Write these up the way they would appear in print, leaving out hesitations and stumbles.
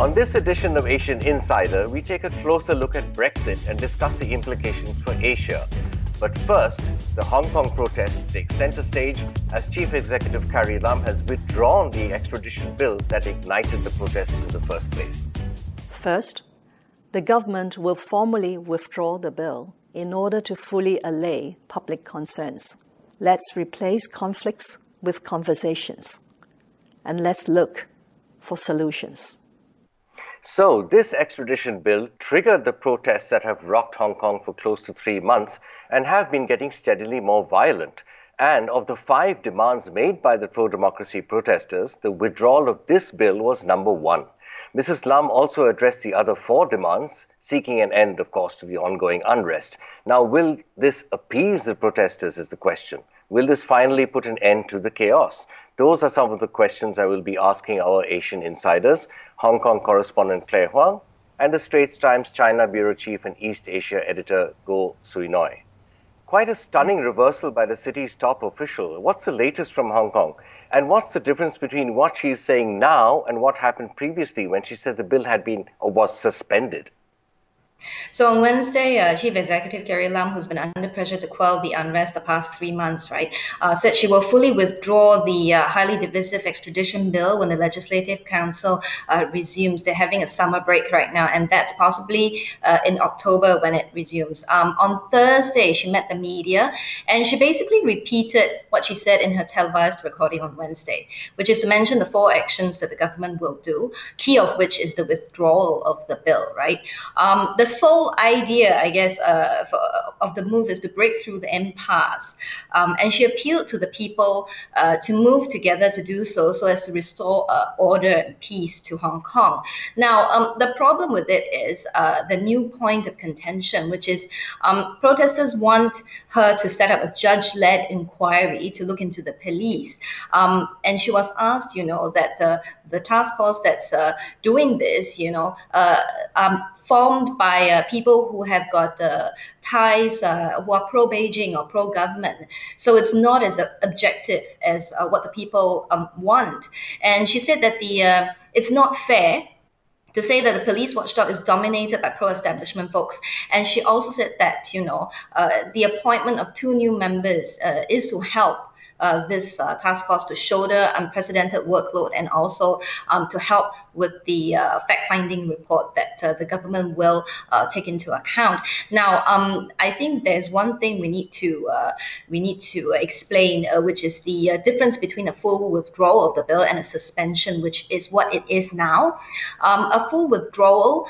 On this edition of Asian Insider, we take a closer look at Brexit and discuss the implications for Asia. But first, the Hong Kong protests take center stage as Chief Executive Carrie Lam has withdrawn the extradition bill that ignited the protests in the first place. First, the government will formally withdraw the bill in order to fully allay public concerns. Let's replace conflicts with conversations, and let's look for solutions. So, this extradition bill triggered the protests that have rocked Hong Kong for close to 3 months and have been getting steadily more violent. And of the 5 demands made by the pro-democracy protesters, the withdrawal of this bill was number 1. Mrs. Lam also addressed the other 4 demands, seeking an end, of course, to the ongoing unrest. Now, will this appease the protesters is the question. Will this finally put an end to the chaos? Those are some of the questions I will be asking our Asian insiders, Hong Kong correspondent Claire Huang, and The Straits Times China Bureau Chief and East Asia Editor Goh Sui Noi. Quite a stunning reversal by the city's top official. What's the latest from Hong Kong? And what's the difference between what she's saying now and what happened previously when she said the bill had been or was suspended? So on Wednesday, Chief Executive Carrie Lam, who's been under pressure to quell the unrest the past 3 months, said she will fully withdraw the highly divisive extradition bill when the Legislative Council resumes. They're having a summer break right now, and that's possibly in October when it resumes. On Thursday, she met the media, and she basically repeated what she said in her televised recording on Wednesday, which is to mention the 4 actions that the government will do, key of which is the withdrawal of the bill, right? The sole idea, I guess, of the move is to break through the impasse. And she appealed to the people to move together to do so as to restore order and peace to Hong Kong. Now, the problem with it is the new point of contention, which is protesters want her to set up a judge-led inquiry to look into the police. And she was asked, you know, that the task force that's doing this, you know, formed by people who have got ties, who are pro-Beijing or pro-government. So it's not as objective as what the people want. And she said that it's not fair to say that the police watchdog is dominated by pro-establishment folks. And she also said that, you know, the appointment of 2 new members is to help this task force to shoulder unprecedented workload and also to help with the fact-finding report that the government will take into account. Now, I think there's one thing we need to explain, which is the difference between a full withdrawal of the bill and a suspension, which is what it is now. A full withdrawal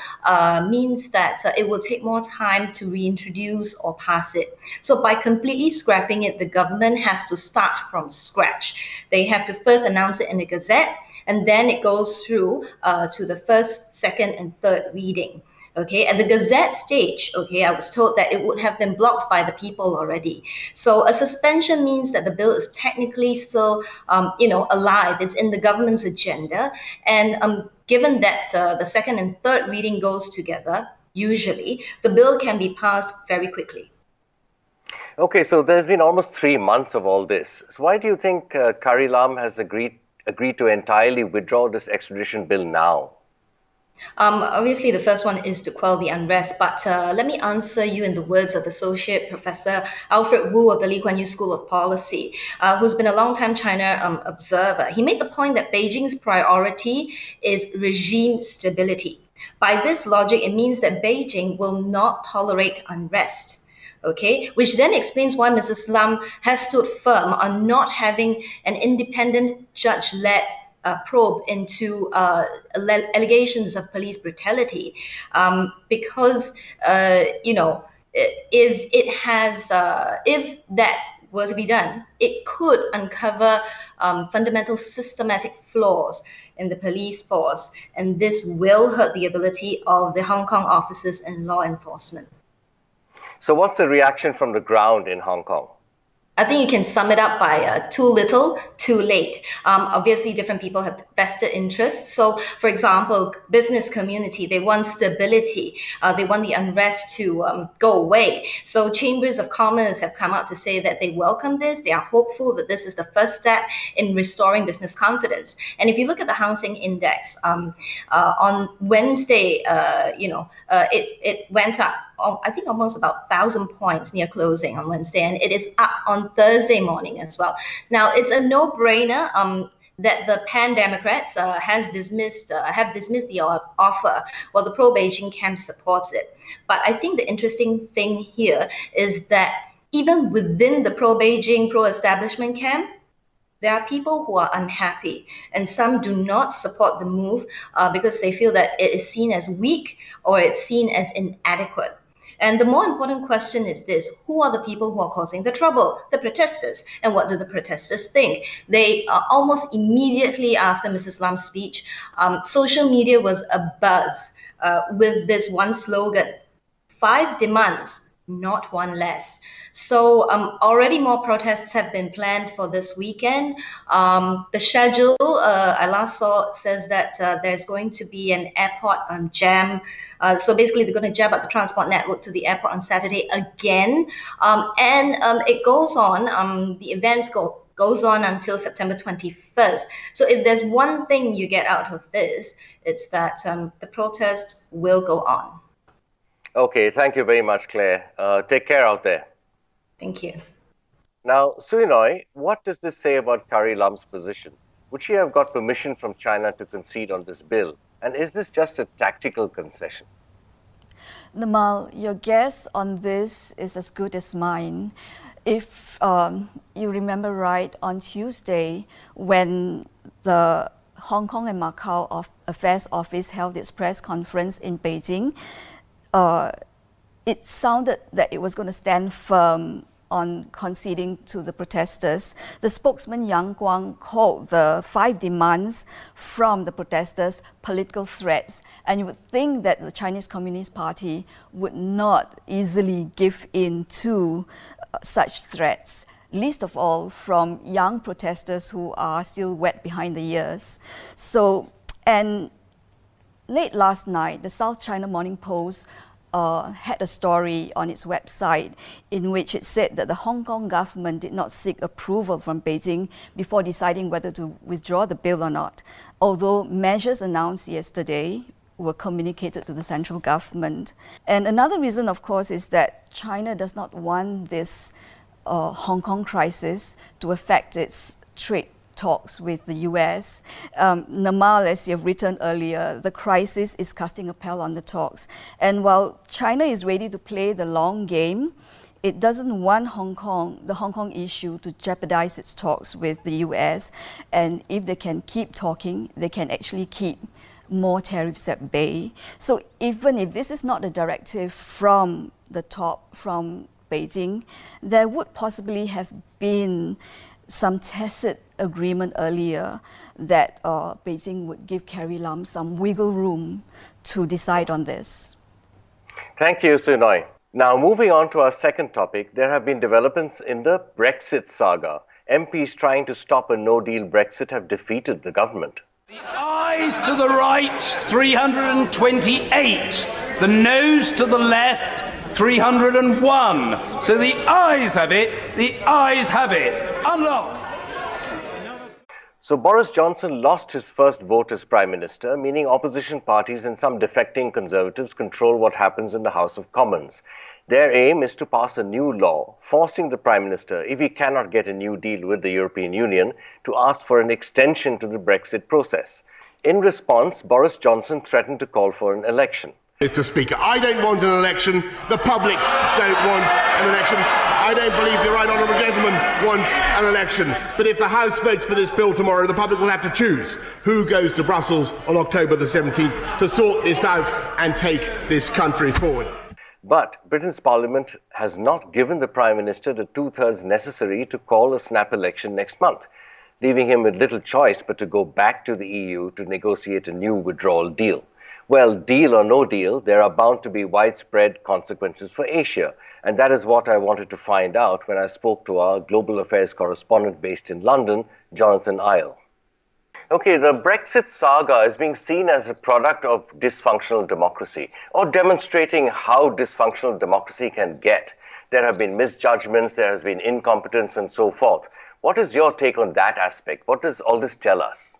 means that it will take more time to reintroduce or pass it. So by completely scrapping it, the government has to start from scratch. They have to first announce it in the Gazette, and then it goes through to the first, second, and third reading. Okay, at the Gazette stage, okay, I was told that it would have been blocked by the people already. So a suspension means that the bill is technically still, you know, alive. It's in the government's agenda, and given that the second and third reading goes together, usually the bill can be passed very quickly. Okay, so there's been almost 3 months of all this. So why do you think Carrie Lam has agreed to entirely withdraw this extradition bill now? Obviously, the first one is to quell the unrest, but let me answer you in the words of Associate Professor Alfred Wu of the Lee Kuan Yew School of Policy, who's been a long-time China observer. He made the point that Beijing's priority is regime stability. By this logic, it means that Beijing will not tolerate unrest. Okay, which then explains why Mrs. Lam has stood firm on not having an independent judge-led probe into allegations of police brutality, because you know, if that were to be done, it could uncover fundamental systematic flaws in the police force, and this will hurt the ability of the Hong Kong officers and law enforcement. So what's the reaction from the ground in Hong Kong? I think you can sum it up by too little, too late. Obviously, different people have vested interests. So, for example, business community, they want stability. They want the unrest to go away. So chambers of commerce have come out to say that they welcome this. They are hopeful that this is the first step in restoring business confidence. And if you look at the Hang Seng Index on Wednesday, it went up. I think almost about 1,000 points near closing on Wednesday, and it is up on Thursday morning as well. Now, it's a no-brainer that the pan-Democrats have dismissed the offer, while the pro-Beijing camp supports it. But I think the interesting thing here is that even within the pro-Beijing, pro-establishment camp, there are people who are unhappy, and some do not support the move because they feel that it is seen as weak or it's seen as inadequate. And the more important question is this: who are the people who are causing the trouble? The protesters. And what do the protesters think? They almost immediately after Mrs. Lam's speech, social media was abuzz with this one slogan: 5 demands, not one less. So already more protests have been planned for this weekend. The schedule, I last saw, says that there's going to be an airport jam. So basically, they're going to jab at the transport network to the airport on Saturday again. It goes on, the events goes on until September 21st. So if there's one thing you get out of this, it's that the protests will go on. Okay, thank you very much, Claire. Take care out there. Thank you. Now, Sui Noi, what does this say about Carrie Lam's position? Would she have got permission from China to concede on this bill? And is this just a tactical concession? Nirmal, your guess on this is as good as mine. If you remember right, on Tuesday, when the Hong Kong and Macau Affairs Office held its press conference in Beijing, it sounded that it was going to stand firm on conceding to the protesters. The spokesman Yang Guang called the 5 demands from the protesters political threats, and you would think that the Chinese Communist Party would not easily give in to such threats, least of all from young protesters who are still wet behind the ears. So, and late last night, the South China Morning Post had a story on its website in which it said that the Hong Kong government did not seek approval from Beijing before deciding whether to withdraw the bill or not, although measures announced yesterday were communicated to the central government. And another reason, of course, is that China does not want this Hong Kong crisis to affect its trade talks with the US. Nirmal, as you've written earlier, the crisis is casting a pall on the talks. And while China is ready to play the long game, it doesn't want the Hong Kong issue to jeopardize its talks with the US. And if they can keep talking, they can actually keep more tariffs at bay. So even if this is not a directive from the top, from Beijing, there would possibly have been some tacit agreement earlier that Beijing would give Carrie Lam some wiggle room to decide on this. Thank you, Sui Noi. Now, moving on to our second topic, there have been developments in the Brexit saga. MPs trying to stop a no-deal Brexit have defeated the government. The eyes to the right, 328. The nose to the left, 301. So the eyes have it. The eyes have it. Unlock. So Boris Johnson lost his first vote as Prime Minister, meaning opposition parties and some defecting Conservatives control what happens in the House of Commons. Their aim is to pass a new law forcing the Prime Minister, if he cannot get a new deal with the European Union, to ask for an extension to the Brexit process. In response, Boris Johnson threatened to call for an election. Mr. Speaker, I don't want an election. The public don't want an election. I don't believe the Right Honourable Gentleman wants an election. But if the House votes for this bill tomorrow, the public will have to choose who goes to Brussels on October the 17th to sort this out and take this country forward. But Britain's Parliament has not given the Prime Minister the 2/3 necessary to call a snap election next month, leaving him with little choice but to go back to the EU to negotiate a new withdrawal deal. well, deal or no deal, there are bound to be widespread consequences for Asia. And that is what I wanted to find out when I spoke to our global affairs correspondent based in London, Jonathan Eyal. Okay, the Brexit saga is being seen as a product of dysfunctional democracy, or demonstrating how dysfunctional democracy can get. There have been misjudgments, there has been incompetence and so forth. What is your take on that aspect? What does all this tell us?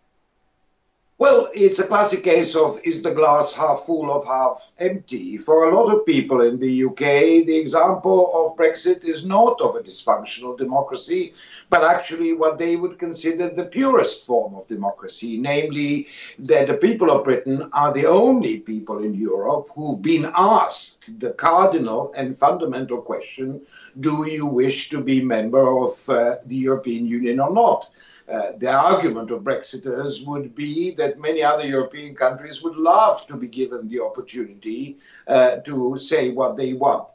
Well, it's a classic case of is the glass half full or half empty. For a lot of people in the UK, the example of Brexit is not of a dysfunctional democracy, but actually what they would consider the purest form of democracy, namely that the people of Britain are the only people in Europe who've been asked the cardinal and fundamental question, do you wish to be member of the European Union or not? The argument of Brexiters would be that many other European countries would love to be given the opportunity to say what they want.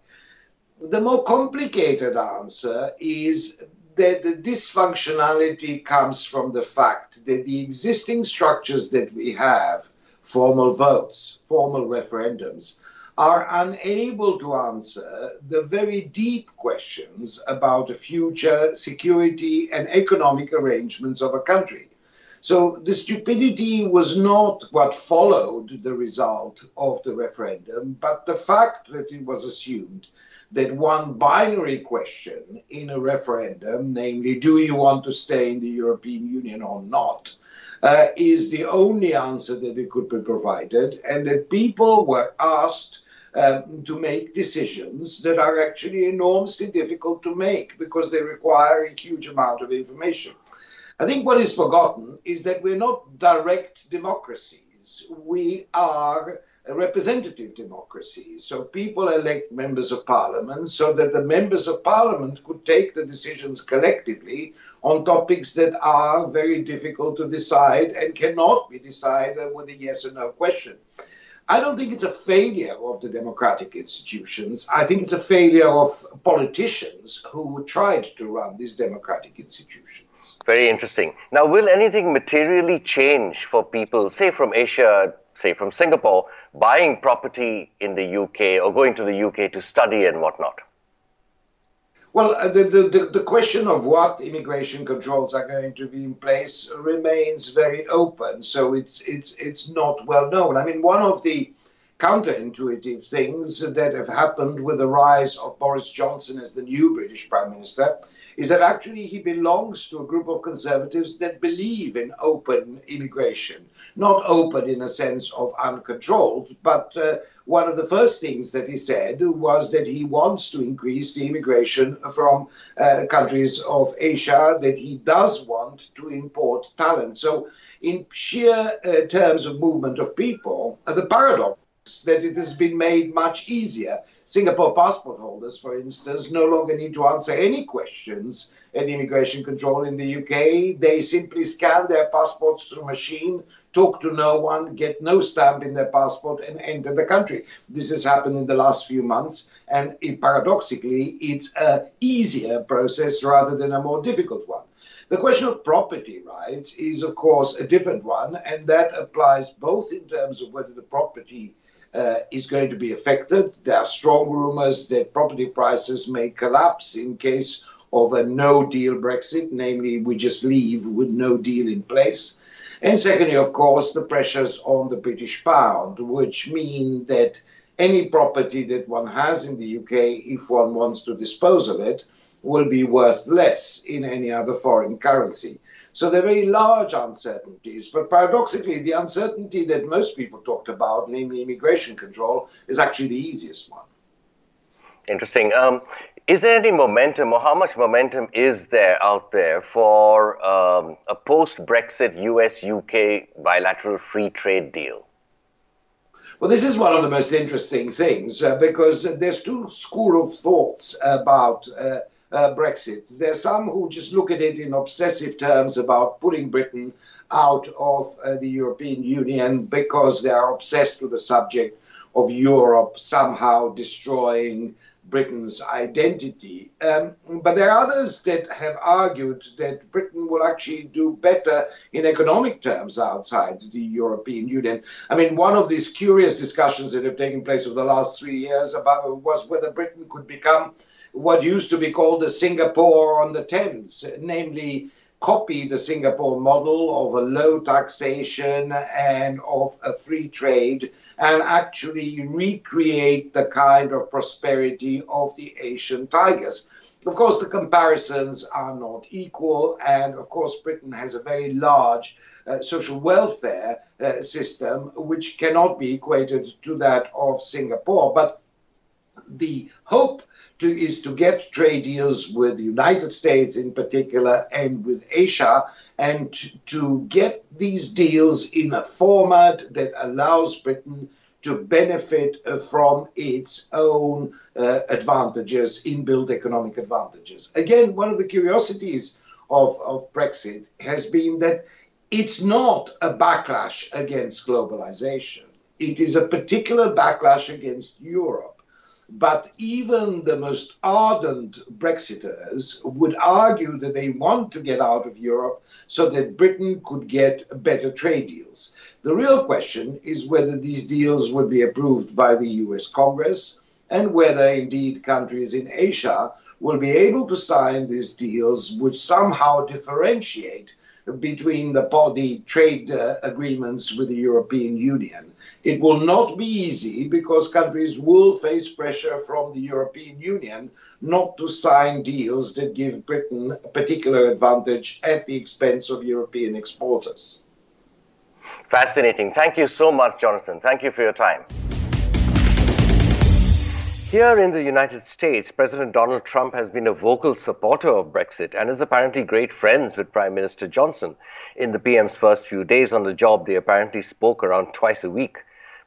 The more complicated answer is that the dysfunctionality comes from the fact that the existing structures that we have, formal votes, formal referendums, are unable to answer the very deep questions about the future security and economic arrangements of a country. So the stupidity was not what followed the result of the referendum, but the fact that it was assumed that one binary question in a referendum, namely, do you want to stay in the European Union or not, is the only answer that it could be provided, and that people were asked to make decisions that are actually enormously difficult to make because they require a huge amount of information. I think what is forgotten is that we're not direct democracies. We are representative democracies. So people elect members of parliament so that the members of parliament could take the decisions collectively on topics that are very difficult to decide and cannot be decided with a yes or no question. I don't think it's a failure of the democratic institutions. I think it's a failure of politicians who tried to run these democratic institutions. Very interesting. Now, will anything materially change for people, say from Asia, say from Singapore, buying property in the UK or going to the UK to study and whatnot? Well, the question of what immigration controls are going to be in place remains very open. So it's not well known. I mean, one of the counterintuitive things that have happened with the rise of Boris Johnson as the new British Prime Minister is that actually he belongs to a group of conservatives that believe in open immigration. Not open in a sense of uncontrolled, but one of the first things that he said was that he wants to increase the immigration from countries of Asia, that he does want to import talent. So in sheer terms of movement of people, the paradox that it has been made much easier. Singapore passport holders, for instance, no longer need to answer any questions at immigration control in the UK. They simply scan their passports through a machine, talk to no one, get no stamp in their passport and enter the country. This has happened in the last few months, and paradoxically, it's an easier process rather than a more difficult one. The question of property rights is, of course, a different one, and that applies both in terms of whether the property is going to be affected. There are strong rumors that property prices may collapse in case of a no-deal Brexit, namely we just leave with no deal in place. And secondly, of course, the pressures on the British pound, which mean that any property that one has in the UK, if one wants to dispose of it, will be worth less in any other foreign currency. So they're very large uncertainties, but paradoxically, the uncertainty that most people talked about, namely immigration control, is actually the easiest one. Interesting. Is there any momentum, or how much momentum is there out there for a post-Brexit US-UK bilateral free trade deal? Well, this is one of the most interesting things because there's two schools of thoughts about Brexit. There's some who just look at it in obsessive terms about pulling Britain out of the European Union because they are obsessed with the subject of Europe somehow destroying Britain's identity. But there are others that have argued that Britain will actually do better in economic terms outside the European Union. I mean, one of these curious discussions that have taken place over the last 3 years was whether Britain could become what used to be called the Singapore on the Thames, namely copy the Singapore model of a low taxation and of a free trade, and actually recreate the kind of prosperity of the Asian tigers. Of course, the comparisons are not equal, and of course Britain has a very large social welfare system which cannot be equated to that of Singapore. But the hope is to get trade deals with the United States in particular and with Asia, and to get these deals in a format that allows Britain to benefit from its own advantages, inbuilt economic advantages. Again, one of the curiosities of Brexit has been that it's not a backlash against globalization. It is a particular backlash against Europe. But even the most ardent Brexiters would argue that they want to get out of Europe so that Britain could get better trade deals. The real question is whether these deals would be approved by the US Congress, and whether indeed countries in Asia will be able to sign these deals which somehow differentiate between the trade agreements with the European Union. It will not be easy, because countries will face pressure from the European Union not to sign deals that give Britain a particular advantage at the expense of European exporters. Fascinating. Thank you so much, Jonathan. Thank you for your time. Here in the United States, President Donald Trump has been a vocal supporter of Brexit and is apparently great friends with Prime Minister Johnson. In the PM's first few days on the job, they apparently spoke around twice a week.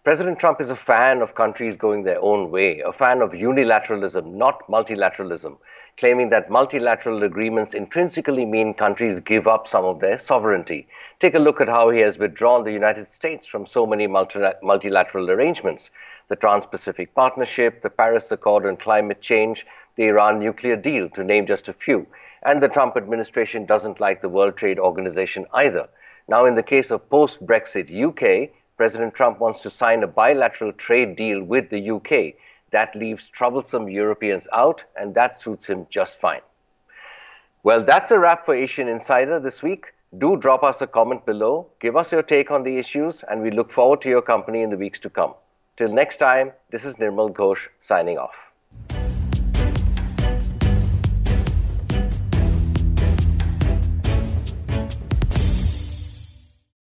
President Trump is a fan of countries going their own way, a fan of unilateralism, not multilateralism, claiming that multilateral agreements intrinsically mean countries give up some of their sovereignty. Take a look at how he has withdrawn the United States from so many multilateral arrangements: the Trans-Pacific Partnership, the Paris Accord on climate change, the Iran nuclear deal, to name just a few. And the Trump administration doesn't like the World Trade Organization either. Now, in the case of post-Brexit UK, President Trump wants to sign a bilateral trade deal with the UK. That leaves troublesome Europeans out, and that suits him just fine. Well, that's a wrap for Asian Insider this week. Do drop us a comment below, give us your take on the issues, and we look forward to your company in the weeks to come. Till next time, this is Nirmal Ghosh signing off.